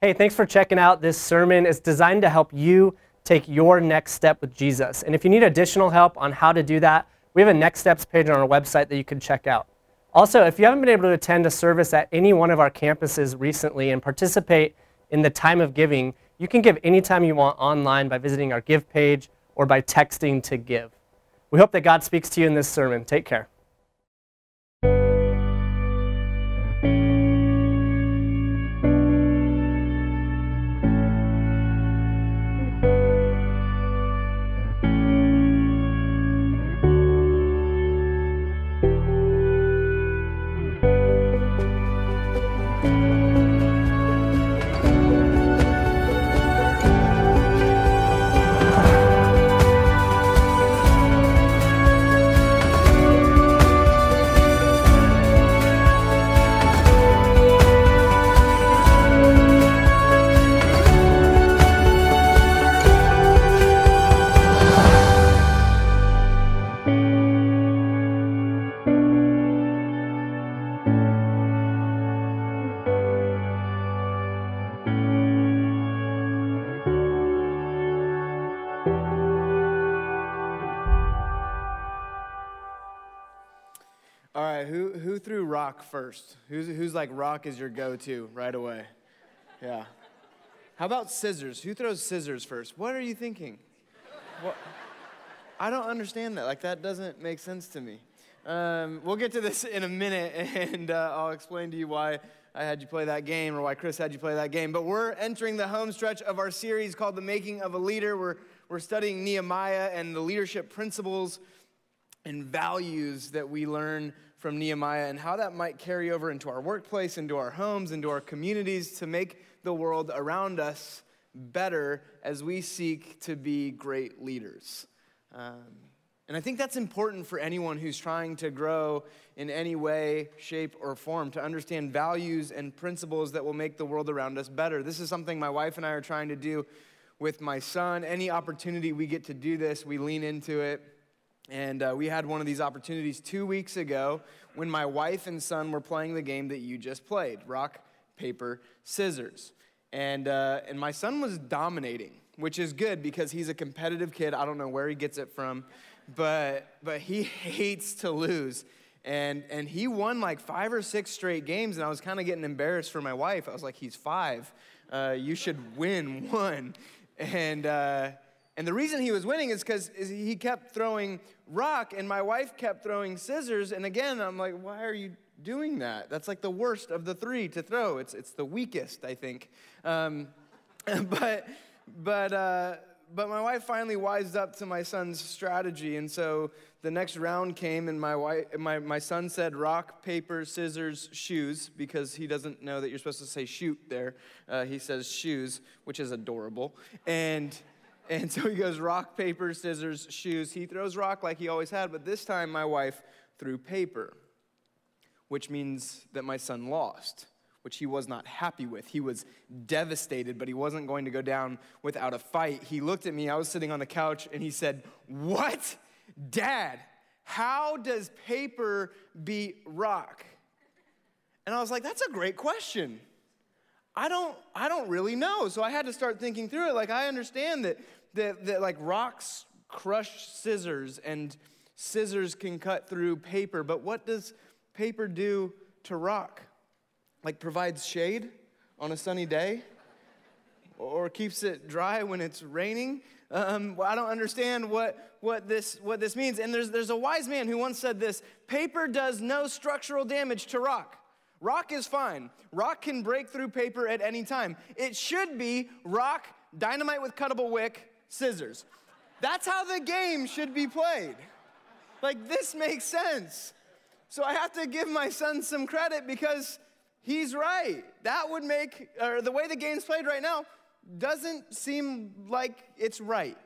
Hey, thanks for checking out this sermon. It's designed to help you take your next step with Jesus. And if you need additional help on how to do that, we have a Next Steps page on our website that you can check out. Also, if you haven't been able to attend a service at any one of our campuses recently and participate in the time of giving, you can give anytime you want online by visiting our Give page or by texting to give. We hope that God speaks to you in this sermon. Take care. First, who's like rock is your go-to right away? Yeah. How about scissors? Who throws scissors first? What are you thinking? What? I don't understand that. Like that doesn't make sense to me. We'll get to this in a minute, and I'll explain to you why I had you play that game, or why Chris had you play that game. But we're entering the home stretch of our series called "The Making of a Leader." We're studying Nehemiah and the leadership principles and values that we learn from Nehemiah, and how that might carry over into our workplace, into our homes, into our communities, to make the world around us better as we seek to be great leaders. And I think that's important for anyone who's trying to grow in any way, shape, or form, to understand values and principles that will make the world around us better. This is something my wife and I are trying to do with my son. Any opportunity we get to do this, we lean into it. And we had one of these opportunities 2 weeks ago when my wife and son were playing the game that you just played, rock, paper, scissors. And my son was dominating, which is good because he's a competitive kid. I don't know where he gets it from, but he hates to lose. And he won like 5 or 6 straight games, and I was kind of getting embarrassed for my wife. I was like, he's 5. You should win 1. And the reason he was winning is because he kept throwing rock and my wife kept throwing scissors. And again, I'm like, why are you doing that? That's like the worst of the 3 to throw. It's the weakest, I think. But my wife finally wised up to my son's strategy. And so the next round came, and my son said rock, paper, scissors, shoes, because he doesn't know that you're supposed to say shoot there. He says shoes, which is adorable. And so he goes rock, paper, scissors, shoes. He throws rock like he always had, but this time my wife threw paper, which means that my son lost, which he was not happy with. He was devastated, but he wasn't going to go down without a fight. He looked at me, I was sitting on the couch, and he said, "What? Dad, how does paper beat rock?" And I was like, that's a great question. I don't really know. So I had to start thinking through it. Like, I understand that like rocks crush scissors and scissors can cut through paper, but what does paper do to rock? Like, provides shade on a sunny day, or keeps it dry when it's raining? Well, I don't understand what this means. And there's a wise man who once said this: paper does no structural damage to rock. Rock is fine. Rock can break through paper at any time. It should be rock, dynamite with cuttable wick, scissors. That's how the game should be played. Like, this makes sense. So I have to give my son some credit because he's right. That would make, or the way the game's played right now, doesn't seem like it's right.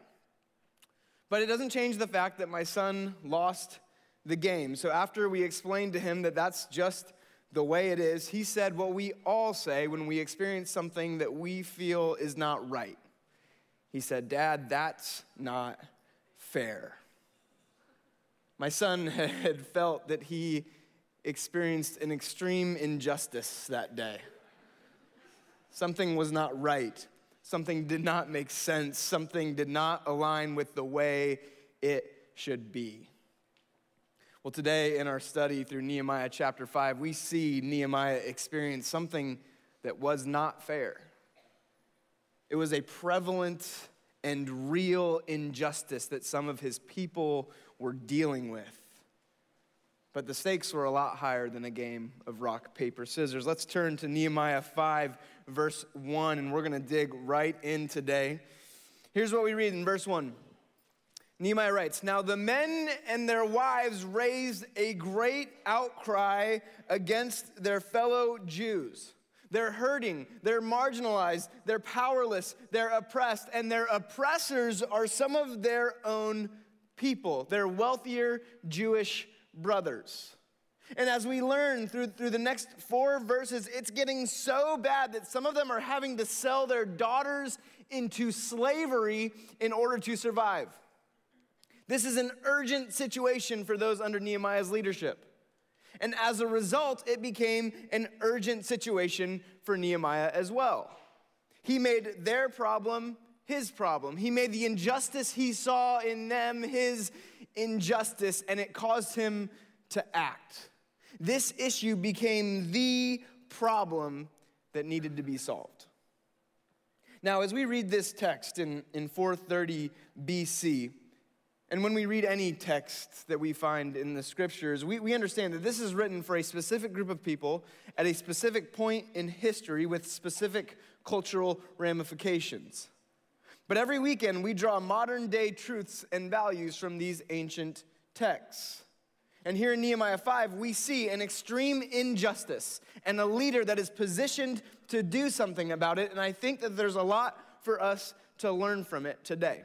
But it doesn't change the fact that my son lost the game. So after we explained to him that that's just the way it is, he said what we all say when we experience something that we feel is not right. He said, "Dad, that's not fair." My son had felt that he experienced an extreme injustice that day. Something was not right. Something did not make sense. Something did not align with the way it should be. Well, today in our study through Nehemiah chapter 5, we see Nehemiah experience something that was not fair. It was a prevalent and real injustice that some of his people were dealing with. But the stakes were a lot higher than a game of rock, paper, scissors. Let's turn to Nehemiah 5, verse 1, and we're going to dig right in today. Here's what we read in verse 1. Nehemiah writes, "Now the men and their wives raised a great outcry against their fellow Jews. They're hurting, they're marginalized, they're powerless, they're oppressed, and their oppressors are some of their own people, their wealthier Jewish brothers." And as we learn through the next four verses, it's getting so bad that some of them are having to sell their daughters into slavery in order to survive. This is an urgent situation for those under Nehemiah's leadership. And as a result, it became an urgent situation for Nehemiah as well. He made their problem his problem. He made the injustice he saw in them his injustice, and it caused him to act. This issue became the problem that needed to be solved. Now, as we read this text in 430 BC, and when we read any text that we find in the scriptures, we understand that this is written for a specific group of people at a specific point in history with specific cultural ramifications. But every weekend, we draw modern-day truths and values from these ancient texts. And here in Nehemiah 5, we see an extreme injustice and a leader that is positioned to do something about it, and I think that there's a lot for us to learn from it today.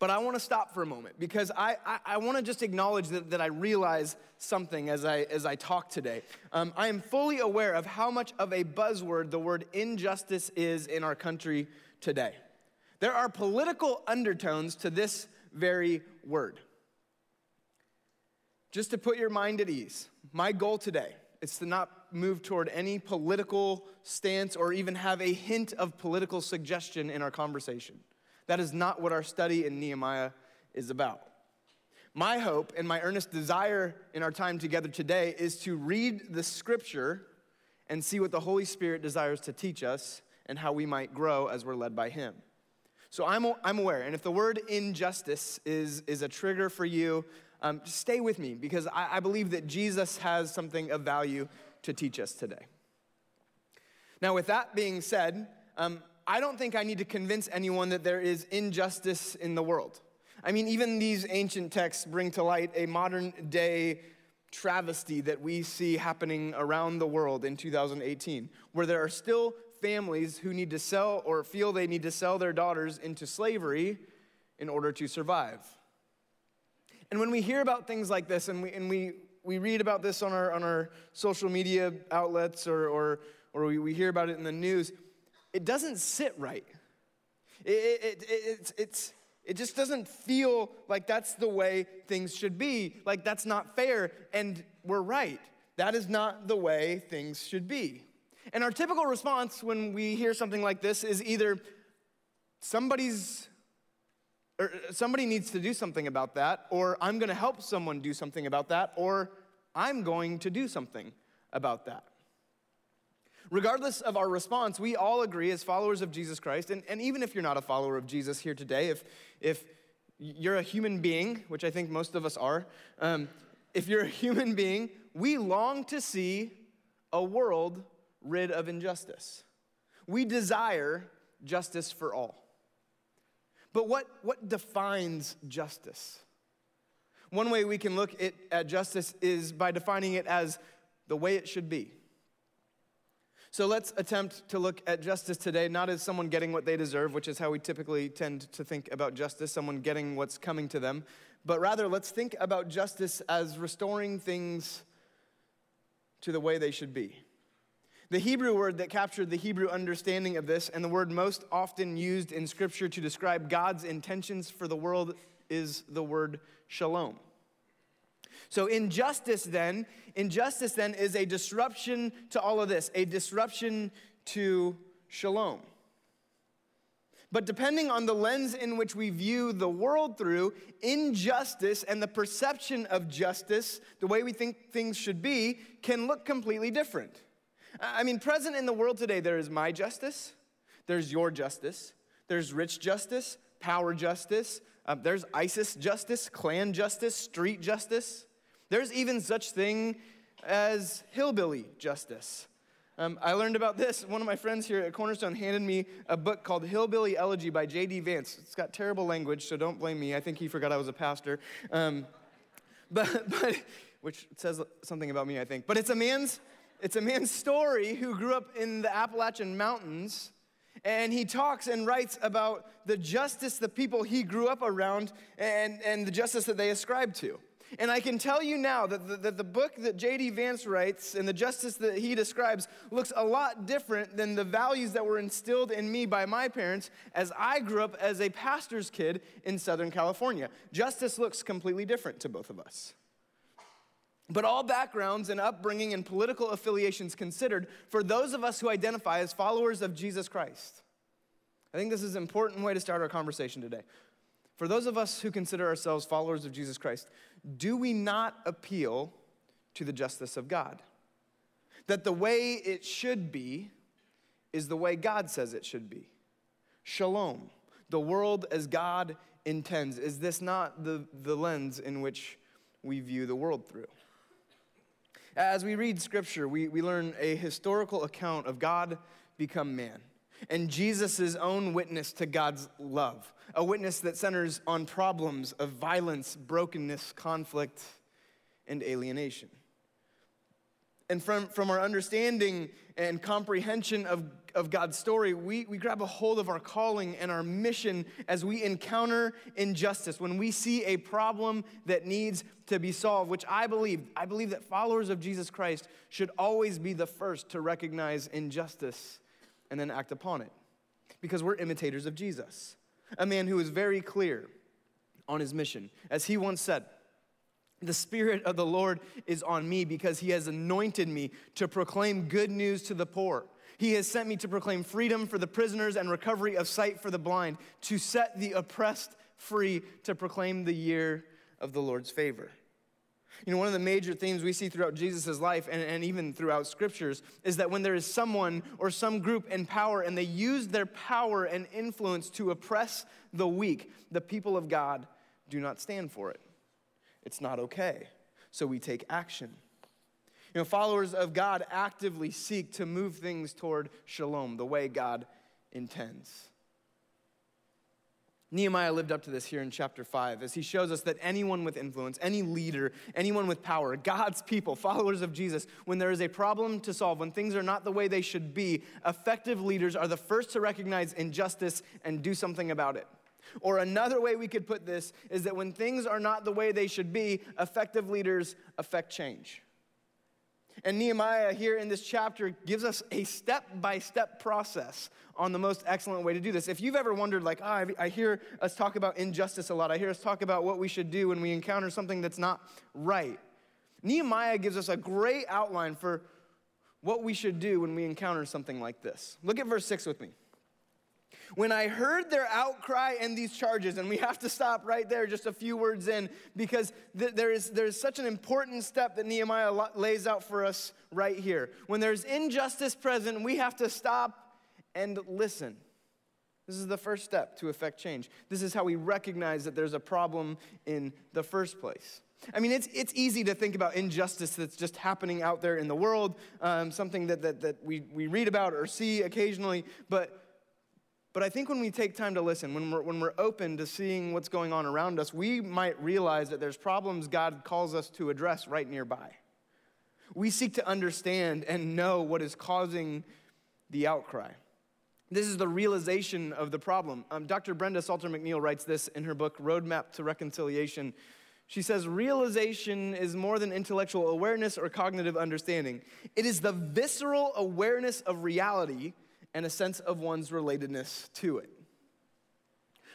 But I want to stop for a moment because I want to just acknowledge that I realize something as I talk today. I am fully aware of how much of a buzzword the word injustice is in our country today. There are political undertones to this very word. Just to put your mind at ease, my goal today is to not move toward any political stance or even have a hint of political suggestion in our conversation. That is not what our study in Nehemiah is about. My hope and my earnest desire in our time together today is to read the scripture and see what the Holy Spirit desires to teach us and how we might grow as we're led by him. So I'm aware, and if the word injustice is a trigger for you, stay with me because I believe that Jesus has something of value to teach us today. Now, with that being said, I don't think I need to convince anyone that there is injustice in the world. I mean, even these ancient texts bring to light a modern-day travesty that we see happening around the world in 2018, where there are still families who need to sell or feel they need to sell their daughters into slavery in order to survive. And when we hear about things like this, and we read about this on our social media outlets, or we hear about it in the news, it doesn't sit right. It just doesn't feel like that's the way things should be, like that's not fair, and we're right. That is not the way things should be. And our typical response when we hear something like this is either somebody needs to do something about that, or I'm going to help someone do something about that, or I'm going to do something about that. Regardless of our response, we all agree as followers of Jesus Christ, and even if you're not a follower of Jesus here today, if you're a human being, which I think most of us are, if you're a human being, we long to see a world rid of injustice. We desire justice for all. But what defines justice? One way we can look at justice is by defining it as the way it should be. So let's attempt to look at justice today, not as someone getting what they deserve, which is how we typically tend to think about justice, someone getting what's coming to them, but rather let's think about justice as restoring things to the way they should be. The Hebrew word that captured the Hebrew understanding of this and the word most often used in Scripture to describe God's intentions for the world is the word shalom. So injustice then is a disruption to all of this, a disruption to shalom. But depending on the lens in which we view the world through, injustice and the perception of justice, the way we think things should be, can look completely different. I mean, present in the world today, there is my justice, there's your justice, there's rich justice, power justice, there's ISIS justice, Klan justice, street justice. There's even such thing as hillbilly justice. I learned about this. One of my friends here at Cornerstone handed me a book called Hillbilly Elegy by J.D. Vance. It's got terrible language, so don't blame me. I think he forgot I was a pastor. Which says something about me, I think. But it's a man's story who grew up in the Appalachian Mountains, and he talks and writes about the justice the people he grew up around and the justice that they ascribe to. And I can tell you now that the book that J.D. Vance writes and the justice that he describes looks a lot different than the values that were instilled in me by my parents as I grew up as a pastor's kid in Southern California. Justice looks completely different to both of us. But all backgrounds and upbringing and political affiliations considered, for those of us who identify as followers of Jesus Christ, I think this is an important way to start our conversation today. For those of us who consider ourselves followers of Jesus Christ, do we not appeal to the justice of God? That the way it should be is the way God says it should be. Shalom, the world as God intends. Is this not the lens in which we view the world through? As we read Scripture, we learn a historical account of God become man, and Jesus' own witness to God's love, a witness that centers on problems of violence, brokenness, conflict, and alienation. And from our understanding and comprehension of God's story, we grab a hold of our calling and our mission as we encounter injustice, when we see a problem that needs to be solved, which I believe that followers of Jesus Christ should always be the first to recognize injustice and then act upon it, because we're imitators of Jesus, a man who is very clear on his mission. As he once said, "The Spirit of the Lord is on me because he has anointed me to proclaim good news to the poor. He has sent me to proclaim freedom for the prisoners and recovery of sight for the blind, to set the oppressed free, to proclaim the year of the Lord's favor." You know, one of the major themes we see throughout Jesus' life and even throughout Scriptures is that when there is someone or some group in power and they use their power and influence to oppress the weak, the people of God do not stand for it. It's not okay. So we take action. You know, followers of God actively seek to move things toward shalom, the way God intends. Nehemiah lived up to this here in chapter 5 as he shows us that anyone with influence, any leader, anyone with power, God's people, followers of Jesus, when there is a problem to solve, when things are not the way they should be, effective leaders are the first to recognize injustice and do something about it. Or another way we could put this is that when things are not the way they should be, effective leaders affect change. And Nehemiah here in this chapter gives us a step-by-step process on the most excellent way to do this. If you've ever wondered, like, I hear us talk about injustice a lot. I hear us talk about what we should do when we encounter something that's not right. Nehemiah gives us a great outline for what we should do when we encounter something like this. Look at verse 6 with me. "When I heard their outcry and these charges," and we have to stop right there just a few words in, because there is such an important step that Nehemiah lays out for us right here. When there's injustice present, we have to stop and listen. This is the first step to effect change. This is how we recognize that there's a problem in the first place. I mean, it's easy to think about injustice that's just happening out there in the world, something that we read about or see occasionally, But I think when we take time to listen, when we're open to seeing what's going on around us, we might realize that there's problems God calls us to address right nearby. We seek to understand and know what is causing the outcry. This is the realization of the problem. Dr. Brenda Salter McNeil writes this in her book, Roadmap to Reconciliation. She says, "Realization is more than intellectual awareness or cognitive understanding. It is the visceral awareness of reality and a sense of one's relatedness to it."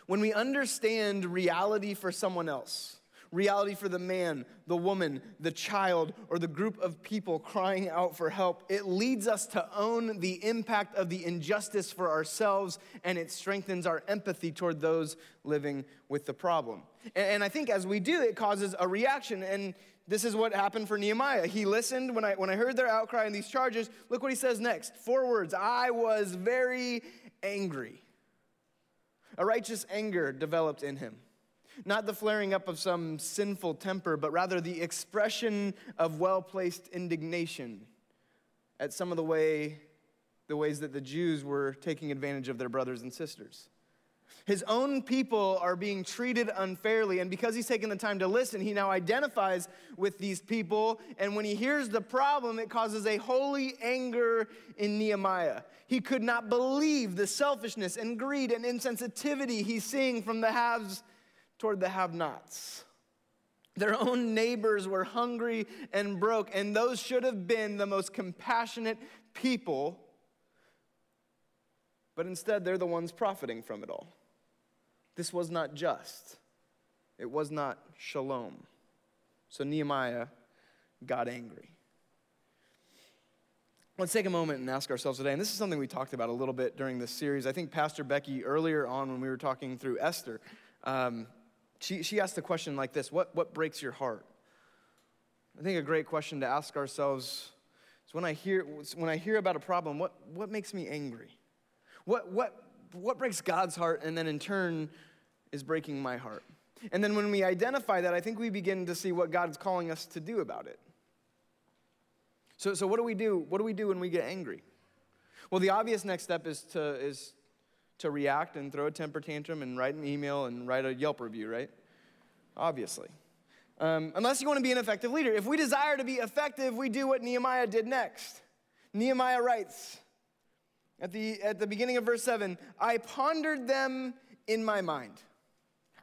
When we understand reality for someone else, reality for the man, the woman, the child, or the group of people crying out for help. It leads us to own the impact of the injustice for ourselves, and it strengthens our empathy toward those living with the problem. And I think as we do, it causes a reaction, and this is what happened for Nehemiah. He listened when I heard their outcry and these charges. Look what he says next. 4 words. I was very angry. A righteous anger developed in him. Not the flaring up of some sinful temper, but rather the expression of well-placed indignation at some of the ways that the Jews were taking advantage of their brothers and sisters. His own people are being treated unfairly, and because he's taken the time to listen, he now identifies with these people, and when he hears the problem, it causes a holy anger in Nehemiah. He could not believe the selfishness and greed and insensitivity he's seeing from the haves toward the have-nots. Their own neighbors were hungry and broke, and those should have been the most compassionate people, but instead they're the ones profiting from it all. This was not just. It was not shalom. So Nehemiah got angry. Let's take a moment and ask ourselves today, and this is something we talked about a little bit during this series. I think Pastor Becky, earlier on when we were talking through Esther, she asked a question like this, what breaks your heart? I think a great question to ask ourselves is when I hear about a problem, what makes me angry? What breaks God's heart and then in turn is breaking my heart? And then when we identify that, I think we begin to see what God's calling us to do about it. So what do we do? What do we do when we get angry? Well, the obvious next step is to react and throw a temper tantrum and write an email and write a Yelp review, right? Obviously. Unless you want to be an effective leader. If we desire to be effective, we do what Nehemiah did next. Nehemiah writes at the beginning of verse 7, I pondered them in my mind.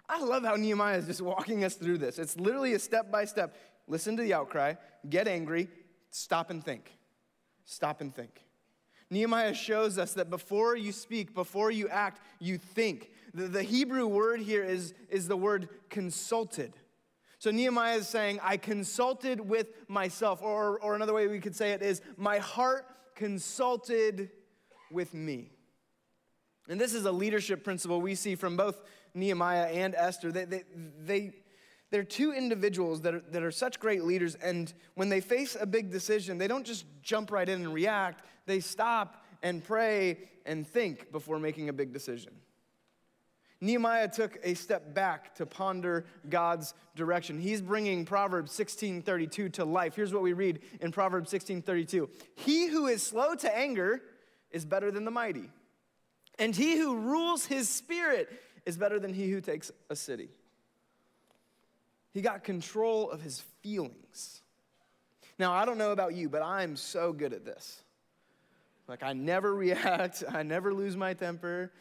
I love how Nehemiah is just walking us through this. It's literally a step-by-step. Listen to the outcry, get angry, stop and think. Stop and think. Nehemiah shows us that before you speak, before you act, you think. The Hebrew word here is the word consulted. So Nehemiah is saying, I consulted with myself, or another way we could say it is, my heart consulted with me. And this is a leadership principle we see from both Nehemiah and Esther. They're two individuals that are such great leaders, and when they face a big decision, they don't just jump right in and react. They stop and pray and think before making a big decision. Nehemiah took a step back to ponder God's direction. He's bringing Proverbs 16:32 to life. Here's what we read in Proverbs 16:32. He who is slow to anger is better than the mighty, and he who rules his spirit is better than he who takes a city. He got control of his feelings. Now, I don't know about you, but I'm so good at this. Like, I never react. I never lose my temper.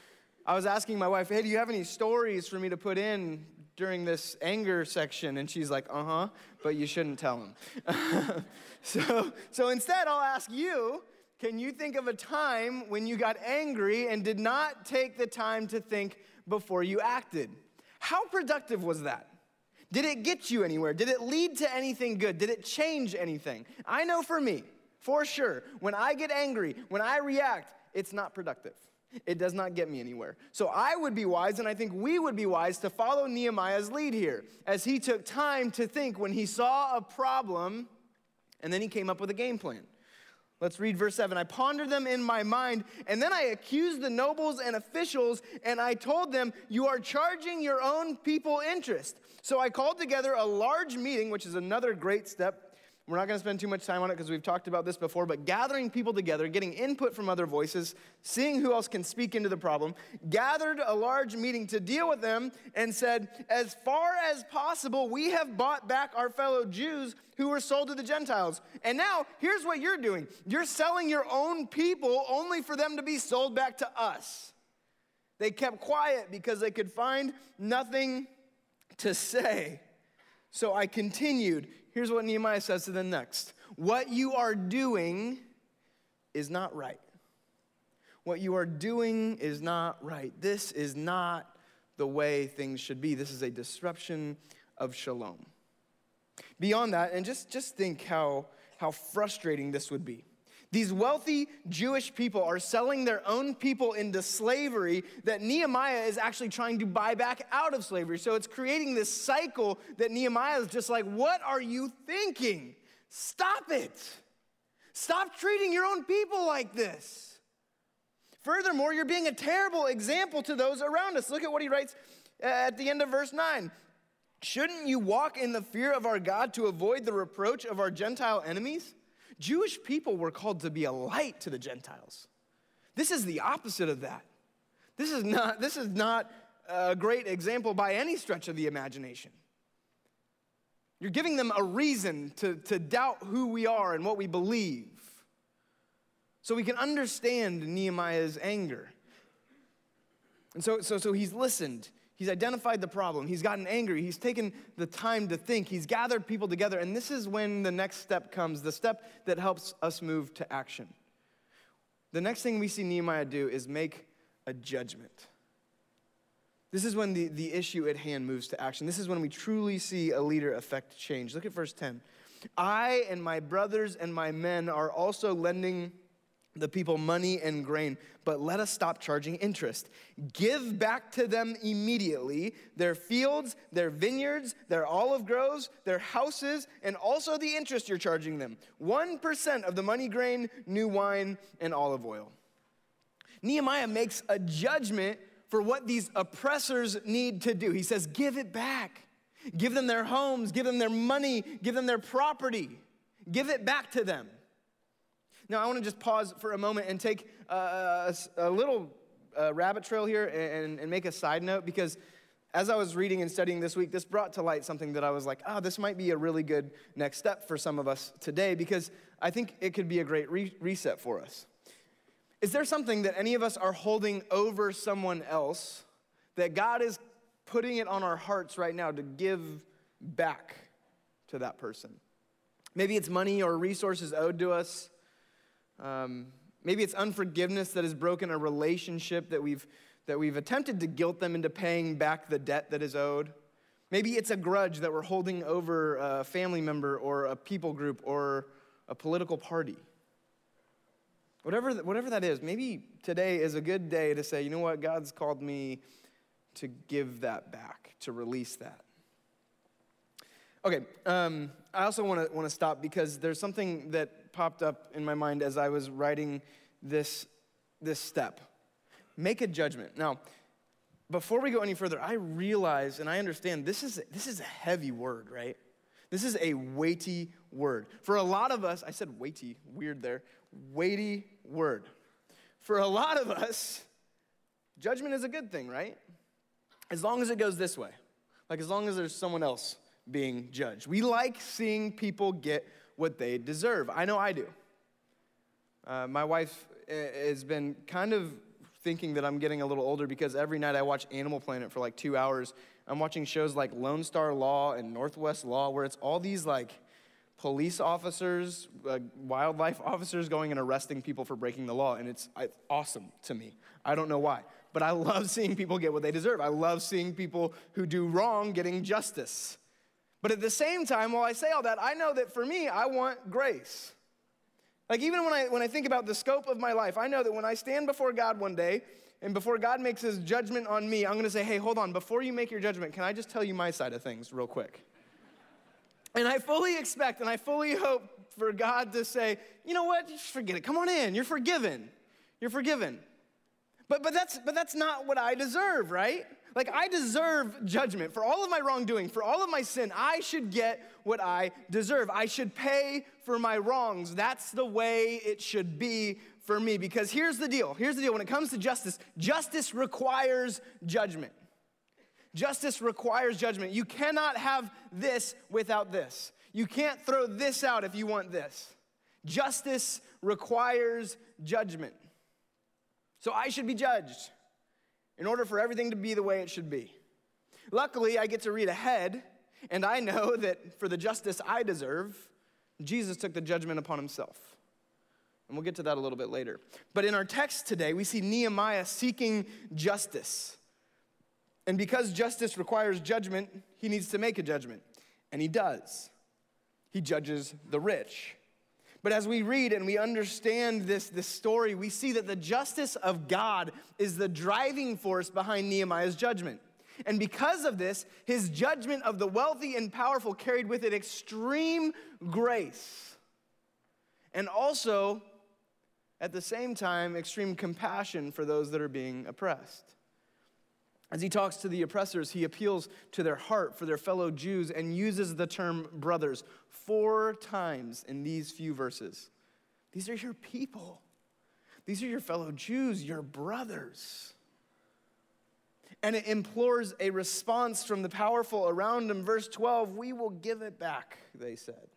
I was asking my wife, hey, do you have any stories for me to put in during this anger section? And she's like, uh-huh, but you shouldn't tell him. So instead, I'll ask you, can you think of a time when you got angry and did not take the time to think before you acted? How productive was that? Did it get you anywhere? Did it lead to anything good? Did it change anything? I know for me, for sure, when I get angry, when I react, it's not productive. It does not get me anywhere. So I would be wise, and I think we would be wise, to follow Nehemiah's lead here, as he took time to think when he saw a problem, and then he came up with a game plan. Let's read verse 7. I pondered them in my mind, and then I accused the nobles and officials, and I told them, you are charging your own people interest. So I called together a large meeting, which is another great step. We're not going to spend too much time on it because we've talked about this before, but gathering people together, getting input from other voices, seeing who else can speak into the problem, gathered a large meeting to deal with them and said, as far as possible, we have bought back our fellow Jews who were sold to the Gentiles. And now, here's what you're doing. You're selling your own people only for them to be sold back to us. They kept quiet because they could find nothing to say. So I continued. Here's what Nehemiah says to them next. What you are doing is not right. What you are doing is not right. This is not the way things should be. This is a disruption of shalom. Beyond that, and just think how frustrating this would be. These wealthy Jewish people are selling their own people into slavery that Nehemiah is actually trying to buy back out of slavery. So it's creating this cycle that Nehemiah is just like, what are you thinking? Stop it. Stop treating your own people like this. Furthermore, you're being a terrible example to those around us. Look at what he writes at the end of verse 9. Shouldn't you walk in the fear of our God to avoid the reproach of our Gentile enemies? Jewish people were called to be a light to the Gentiles. This is the opposite of that. This is not a great example by any stretch of the imagination. You're giving them a reason to doubt who we are and what we believe. So we can understand Nehemiah's anger. And so he's listened. He's identified the problem. He's gotten angry. He's taken the time to think. He's gathered people together. And this is when the next step comes, the step that helps us move to action. The next thing we see Nehemiah do is make a judgment. This is when the issue at hand moves to action. This is when we truly see a leader affect change. Look at verse 10. I and my brothers and my men are also lending the people money and grain, but let us stop charging interest. Give back to them immediately their fields, their vineyards, their olive groves, their houses, and also the interest you're charging them. 1% of the money, grain, new wine, and olive oil. Nehemiah makes a judgment for what these oppressors need to do. He says, give it back. Give them their homes, give them their money, give them their property. Give it back to them. Now, I want to just pause for a moment and take a little rabbit trail here and make a side note, because as I was reading and studying this week, this brought to light something that I was like, oh, this might be a really good next step for some of us today, because I think it could be a great reset for us. Is there something that any of us are holding over someone else that God is putting it on our hearts right now to give back to that person? Maybe it's money or resources owed to us. Maybe it's unforgiveness that has broken a relationship that we've attempted to guilt them into paying back the debt that is owed. Maybe it's a grudge that we're holding over a family member or a people group or a political party. Whatever that is, maybe today is a good day to say, you know what, God's called me to give that back, to release that. Okay, I also want to stop because there's something that popped up in my mind as I was writing this step. Make a judgment. Now, before we go any further, I realize and I understand this is a heavy word, right? This is a weighty word. For a lot of us, I said weighty, weird there, weighty word. For a lot of us, judgment is a good thing, right? As long as it goes this way. Like as long as there's someone else being judged. We like seeing people get what they deserve. I know I do. My wife has been kind of thinking that I'm getting a little older because every night I watch Animal Planet for like 2 hours. I'm watching shows like Lone Star Law and Northwest Law where it's all these like police officers, wildlife officers going and arresting people for breaking the law, and it's awesome to me. I don't know why, but I love seeing people get what they deserve. I love seeing people who do wrong getting justice. But at the same time, while I say all that, I know that for me, I want grace. Like even when I think about the scope of my life, I know that when I stand before God one day, and before God makes his judgment on me, I'm gonna say, hey, hold on, before you make your judgment, can I just tell you my side of things real quick? And I fully expect and I fully hope for God to say, you know what, just forget it, come on in, you're forgiven, you're forgiven. But that's not what I deserve, right? Like I deserve judgment for all of my wrongdoing, for all of my sin. I should get what I deserve. I should pay for my wrongs. That's the way it should be for me. Because here's the deal. Here's the deal. When it comes to justice, justice requires judgment. Justice requires judgment. You cannot have this without this. You can't throw this out if you want this. Justice requires judgment. So I should be judged in order for everything to be the way it should be. Luckily, I get to read ahead, and I know that for the justice I deserve, Jesus took the judgment upon himself. And we'll get to that a little bit later. But in our text today, we see Nehemiah seeking justice. And because justice requires judgment, he needs to make a judgment. And he does. He judges the rich. But as we read and we understand this story, we see that the justice of God is the driving force behind Nehemiah's judgment. And because of this, his judgment of the wealthy and powerful carried with it extreme grace. And also, at the same time, extreme compassion for those that are being oppressed. As he talks to the oppressors, he appeals to their heart for their fellow Jews and uses the term brothers 4 times in these few verses. These are your people. These are your fellow Jews, your brothers. And it implores a response from the powerful around him. Verse 12, we will give it back, they said.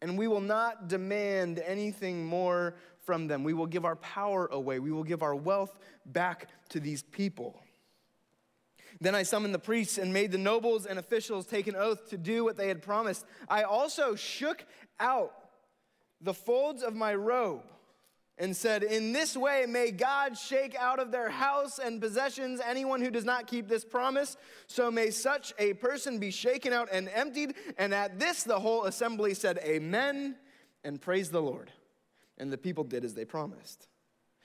And we will not demand anything more from them. We will give our power away. We will give our wealth back to these people. Then I summoned the priests and made the nobles and officials take an oath to do what they had promised. I also shook out the folds of my robe and said, in this way may God shake out of their house and possessions anyone who does not keep this promise. So may such a person be shaken out and emptied. And at this the whole assembly said amen and praised the Lord. And the people did as they promised.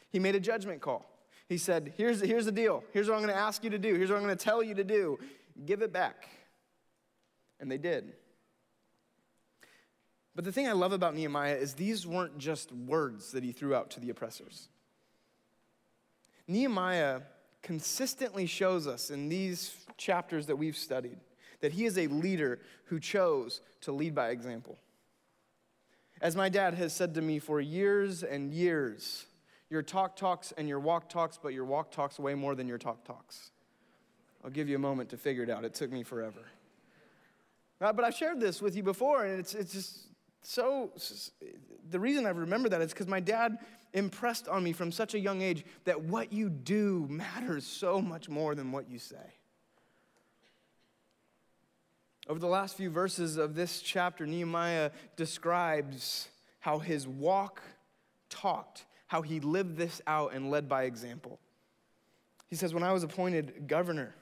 He made a judgment call. He said, here's the deal. Here's what I'm going to ask you to do. Here's what I'm going to tell you to do. Give it back. And they did. But the thing I love about Nehemiah is these weren't just words that he threw out to the oppressors. Nehemiah consistently shows us in these chapters that we've studied that he is a leader who chose to lead by example. As my dad has said to me for years and years, your talk talks and your walk talks, but your walk talks way more than your talk talks. I'll give you a moment to figure it out. It took me forever. But I've shared this with you before, and it's just so, the reason I remember that is because my dad impressed on me from such a young age that what you do matters so much more than what you say. Over the last few verses of this chapter, Nehemiah describes how his walk talked, how he lived this out and led by example. He says, when I was appointed governor,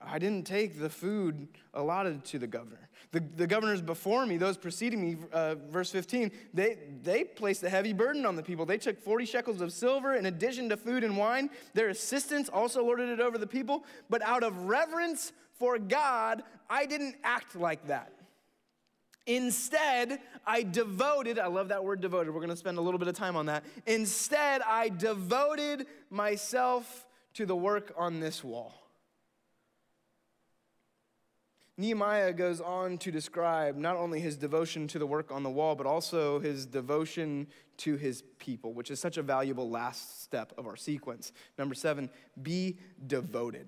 I didn't take the food allotted to the governor. The governors before me, those preceding me, verse 15, they placed a heavy burden on the people. They took 40 shekels of silver in addition to food and wine. Their assistants also lorded it over the people. But out of reverence for God, I didn't act like that. Instead, I love that word devoted. We're going to spend a little bit of time on that. Instead, I devoted myself to the work on this wall. Nehemiah goes on to describe not only his devotion to the work on the wall, but also his devotion to his people, which is such a valuable last step of our sequence. Number 7, be devoted.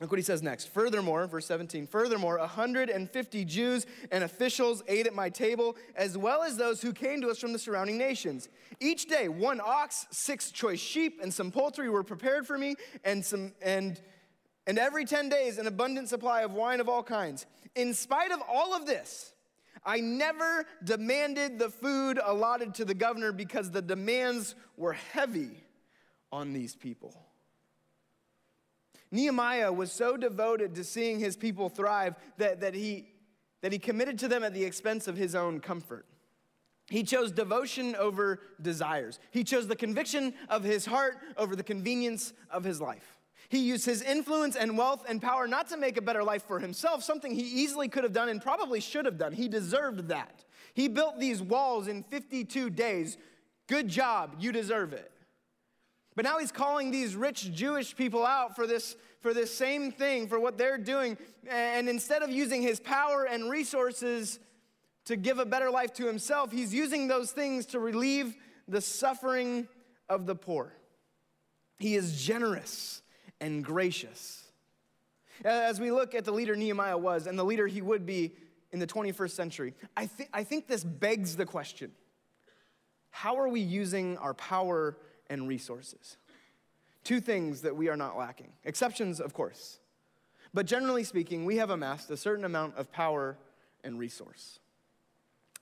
Look what he says next. Furthermore, verse 17, 150 Jews and officials ate at my table, as well as those who came to us from the surrounding nations. Each day, 1 ox, 6 choice sheep, and some poultry were prepared for me, and every 10 days an abundant supply of wine of all kinds. In spite of all of this, I never demanded the food allotted to the governor because the demands were heavy on these people. Nehemiah was so devoted to seeing his people thrive that he committed to them at the expense of his own comfort. He chose devotion over desires. He chose the conviction of his heart over the convenience of his life. He used his influence and wealth and power not to make a better life for himself, something he easily could have done and probably should have done. He deserved that. He built these walls in 52 days. Good job, you deserve it. But now he's calling these rich Jewish people out for this same thing, for what they're doing. And instead of using his power and resources to give a better life to himself, he's using those things to relieve the suffering of the poor. He is generous and gracious. As we look at the leader Nehemiah was and the leader he would be in the 21st century, I think this begs the question, how are we using our power and resources? 2 things that we are not lacking. Exceptions, of course. But generally speaking, we have amassed a certain amount of power and resource.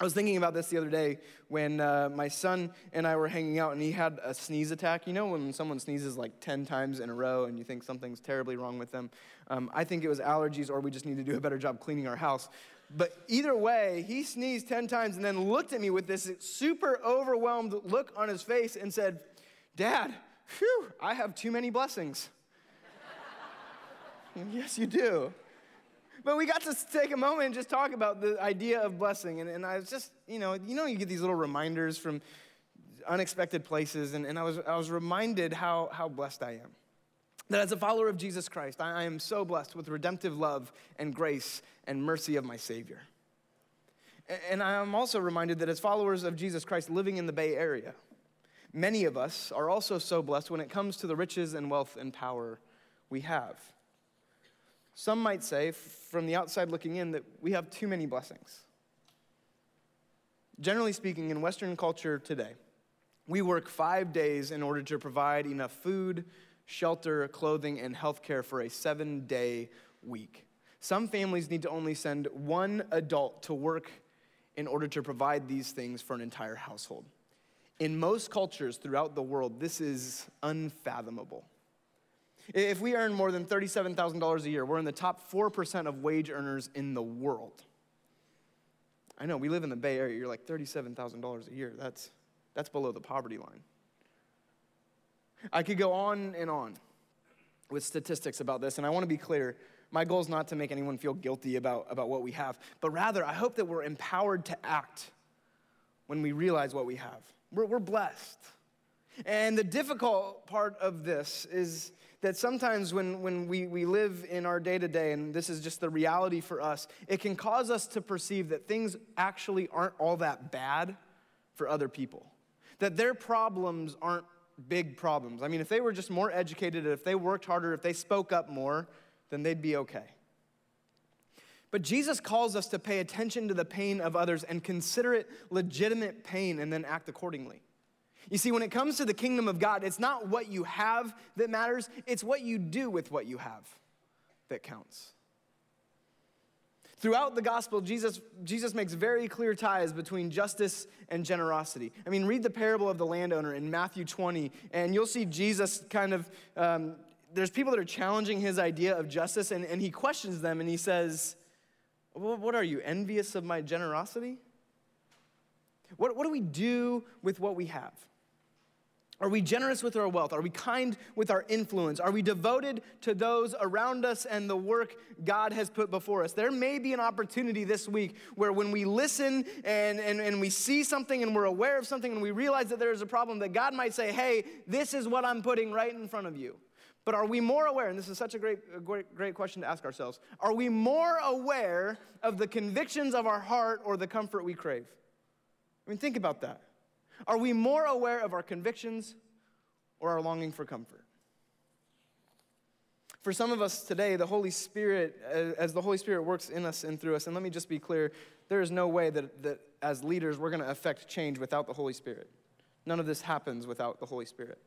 I was thinking about this the other day when my son and I were hanging out, and he had a sneeze attack. You know when someone sneezes like 10 times in a row and you think something's terribly wrong with them? I think it was allergies, or we just need to do a better job cleaning our house. But either way, he sneezed 10 times and then looked at me with this super overwhelmed look on his face and said, "Dad, whew, I have too many blessings." Yes, you do. But we got to take a moment and just talk about the idea of blessing. And I was just, you know, you get these little reminders from unexpected places. And I was reminded how blessed I am. That as a follower of Jesus Christ, I am so blessed with redemptive love and grace and mercy of my Savior. And I'm also reminded that as followers of Jesus Christ living in the Bay Area, many of us are also so blessed when it comes to the riches and wealth and power we have. Some might say, from the outside looking in, that we have too many blessings. Generally speaking, in Western culture today, we work 5 days in order to provide enough food, shelter, clothing, and health care for a 7-day week. Some families need to only send one adult to work in order to provide these things for an entire household. In most cultures throughout the world, this is unfathomable. If we earn more than $37,000 a year, we're in the top 4% of wage earners in the world. I know, we live in the Bay Area. You're like, $37,000 a year. That's below the poverty line. I could go on and on with statistics about this, and I want to be clear. My goal is not to make anyone feel guilty about what we have, but rather I hope that we're empowered to act when we realize what we have. We're blessed. And the difficult part of this is that sometimes when we live in our day-to-day, and this is just the reality for us, it can cause us to perceive that things actually aren't all that bad for other people, that their problems aren't big problems. I mean, if they were just more educated, if they worked harder, if they spoke up more, then they'd be okay. But Jesus calls us to pay attention to the pain of others and consider it legitimate pain and then act accordingly. You see, when it comes to the kingdom of God, it's not what you have that matters, it's what you do with what you have that counts. Throughout the gospel, Jesus makes very clear ties between justice and generosity. I mean, read the parable of the landowner in Matthew 20, and you'll see Jesus kind of, there's people that are challenging his idea of justice, and he questions them, and he says, "Well, what are you, envious of my generosity?" What do we do with what we have? Are we generous with our wealth? Are we kind with our influence? Are we devoted to those around us and the work God has put before us? There may be an opportunity this week where when we listen and we see something and we're aware of something and we realize that there is a problem, that God might say, "Hey, this is what I'm putting right in front of you." But are we more aware, and this is such a great question to ask ourselves, are we more aware of the convictions of our heart or the comfort we crave? I mean, think about that. Are we more aware of our convictions or our longing for comfort? For some of us today, the Holy Spirit, as the Holy Spirit works in us and through us, and let me just be clear, there is no way that as leaders we're going to affect change without the Holy Spirit. None of this happens without the Holy Spirit.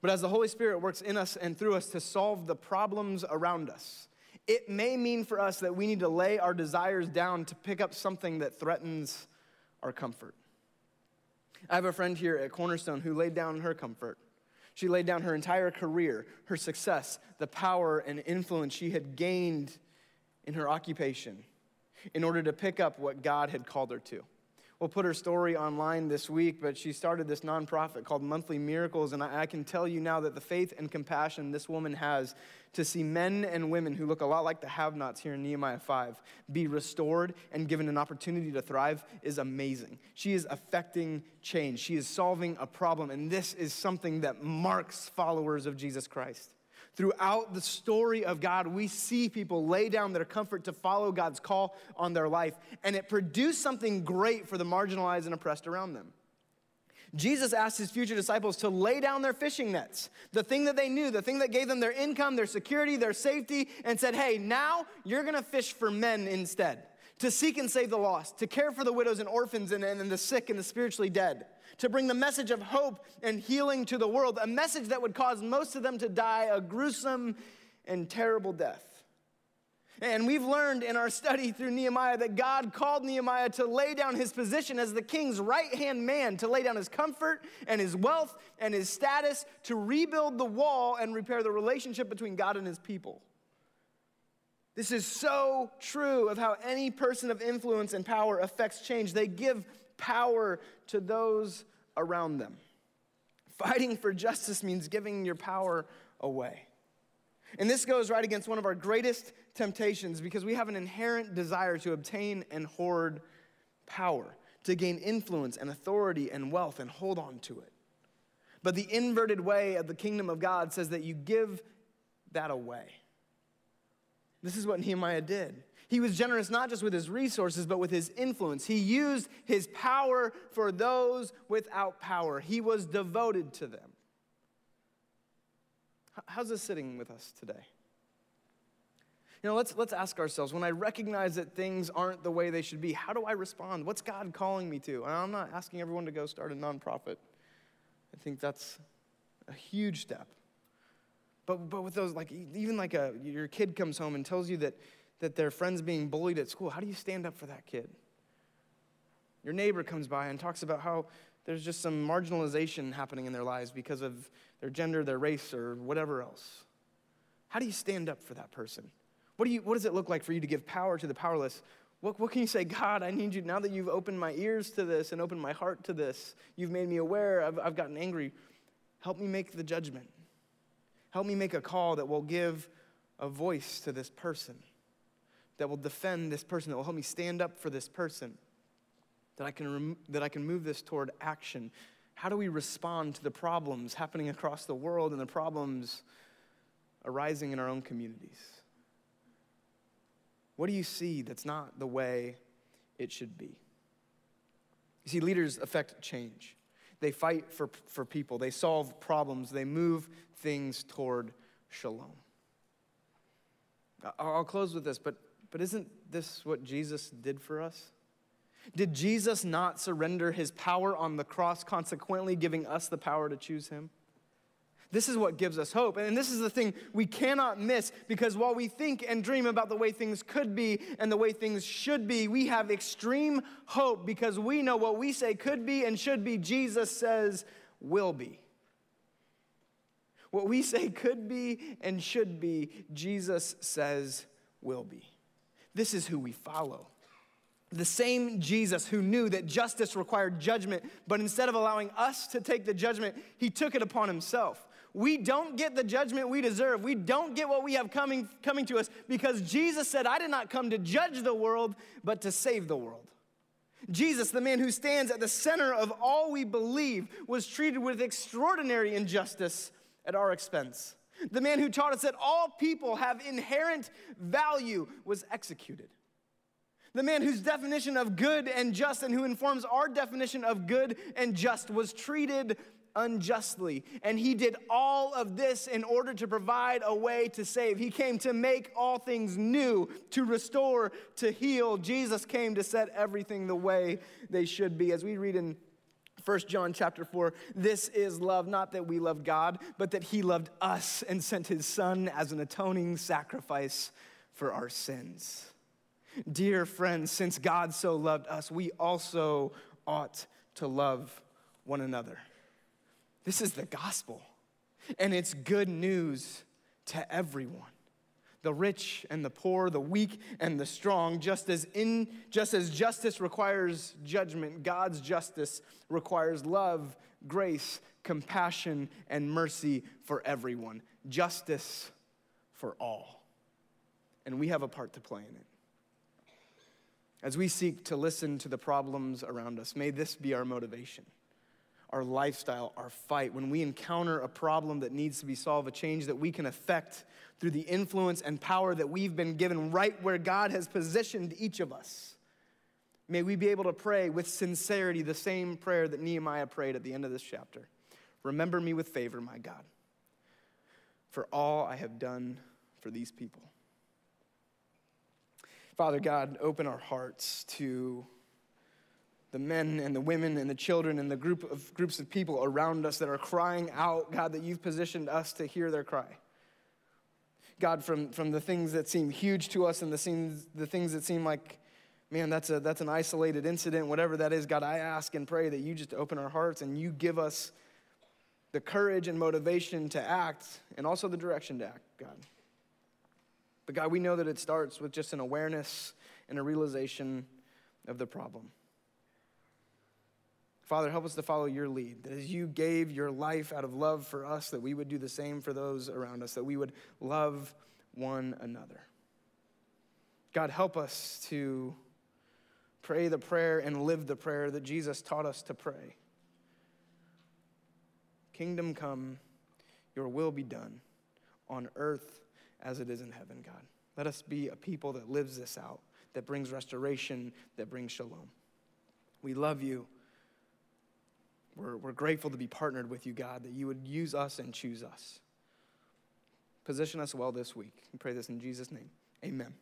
But as the Holy Spirit works in us and through us to solve the problems around us, it may mean for us that we need to lay our desires down to pick up something that threatens our comfort. I have a friend here at Cornerstone who laid down her comfort. She laid down her entire career, her success, the power and influence she had gained in her occupation in order to pick up what God had called her to. We'll put her story online this week, but she started this nonprofit called Monthly Miracles, and I can tell you now that the faith and compassion this woman has to see men and women who look a lot like the have-nots here in Nehemiah 5 be restored and given an opportunity to thrive is amazing. She is affecting change. She is solving a problem, and this is something that marks followers of Jesus Christ. Throughout the story of God, we see people lay down their comfort to follow God's call on their life, and it produced something great for the marginalized and oppressed around them. Jesus asked his future disciples to lay down their fishing nets, the thing that they knew, the thing that gave them their income, their security, their safety, and said, "Hey, now you're going to fish for men instead, to seek and save the lost, to care for the widows and orphans and the sick and the spiritually dead, to bring the message of hope and healing to the world," a message that would cause most of them to die a gruesome and terrible death. And we've learned in our study through Nehemiah that God called Nehemiah to lay down his position as the king's right-hand man, to lay down his comfort and his wealth and his status, to rebuild the wall and repair the relationship between God and his people. This is so true of how any person of influence and power affects change. They give power to those around them. Fighting for justice means giving your power away. And this goes right against one of our greatest temptations, because we have an inherent desire to obtain and hoard power, to gain influence and authority and wealth and hold on to it. But the inverted way of the kingdom of God says that you give that away. This is what Nehemiah did. He was generous not just with his resources, but with his influence. He used his power for those without power. He was devoted to them. How's this sitting with us today? You know, let's ask ourselves, when I recognize that things aren't the way they should be, how do I respond? What's God calling me to? And I'm not asking everyone to go start a nonprofit. I think that's a huge step. But with those, like, even like your kid comes home and tells you that their friend's being bullied at school, how do you stand up for that kid? Your neighbor comes by and talks about how there's just some marginalization happening in their lives because of their gender, their race, or whatever else. How do you stand up for that person? What does it look like for you to give power to the powerless? What can you say? God, I need you, now that you've opened my ears to this and opened my heart to this, you've made me aware, I've gotten angry. Help me make the judgment. Help me make a call that will give a voice to this person, that will defend this person, that will help me stand up for this person, that I can move this toward action. How do we respond to the problems happening across the world and the problems arising in our own communities? What do you see that's not the way it should be? You see, leaders affect change. They fight for people. They solve problems. They move things toward shalom. I'll close with this, but isn't this what Jesus did for us? Did Jesus not surrender his power on the cross, consequently giving us the power to choose him? This is what gives us hope, and this is the thing we cannot miss, because while we think and dream about the way things could be and the way things should be, we have extreme hope, because we know what we say could be and should be, Jesus says will be. What we say could be and should be, Jesus says will be. This is who we follow. The same Jesus who knew that justice required judgment, but instead of allowing us to take the judgment, he took it upon himself. We don't get the judgment we deserve. We don't get what we have coming to us, because Jesus said, I did not come to judge the world, but to save the world. Jesus, the man who stands at the center of all we believe, was treated with extraordinary injustice at our expense. The man who taught us that all people have inherent value was executed. The man whose definition of good and just, and who informs our definition of good and just, was treated unjustly. And he did all of this in order to provide a way to save. He came to make all things new, to restore, to heal. Jesus came to set everything the way they should be. As we read in 1 John chapter 4, this is love, not that we loved God, but that he loved us and sent his son as an atoning sacrifice for our sins. Dear friends, since God so loved us, we also ought to love one another. This is the gospel, and it's good news to everyone. The rich and the poor, the weak and the strong, just as justice requires judgment, God's justice requires love, grace, compassion, and mercy for everyone. Justice for all. And we have a part to play in it. As we seek to listen to the problems around us, may this be our motivation, our lifestyle, our fight. When we encounter a problem that needs to be solved, a change that we can affect through the influence and power that we've been given right where God has positioned each of us, may we be able to pray with sincerity the same prayer that Nehemiah prayed at the end of this chapter. Remember me with favor, my God, for all I have done for these people. Father God, open our hearts to the men and the women and the children and the groups of people around us that are crying out, God, that you've positioned us to hear their cry. God, from the things that seem huge to us and the things that seem like, man, that's an isolated incident, whatever that is. God, I ask and pray that you just open our hearts and you give us the courage and motivation to act and also the direction to act, God. But God, we know that it starts with just an awareness and a realization of the problem. Father, help us to follow your lead, that as you gave your life out of love for us, that we would do the same for those around us, that we would love one another. God, help us to pray the prayer and live the prayer that Jesus taught us to pray. Kingdom come, your will be done on earth as it is in heaven, God. Let us be a people that lives this out, that brings restoration, that brings shalom. We love you. We're grateful to be partnered with you, God, that you would use us and choose us. Position us well this week. We pray this in Jesus' name. Amen.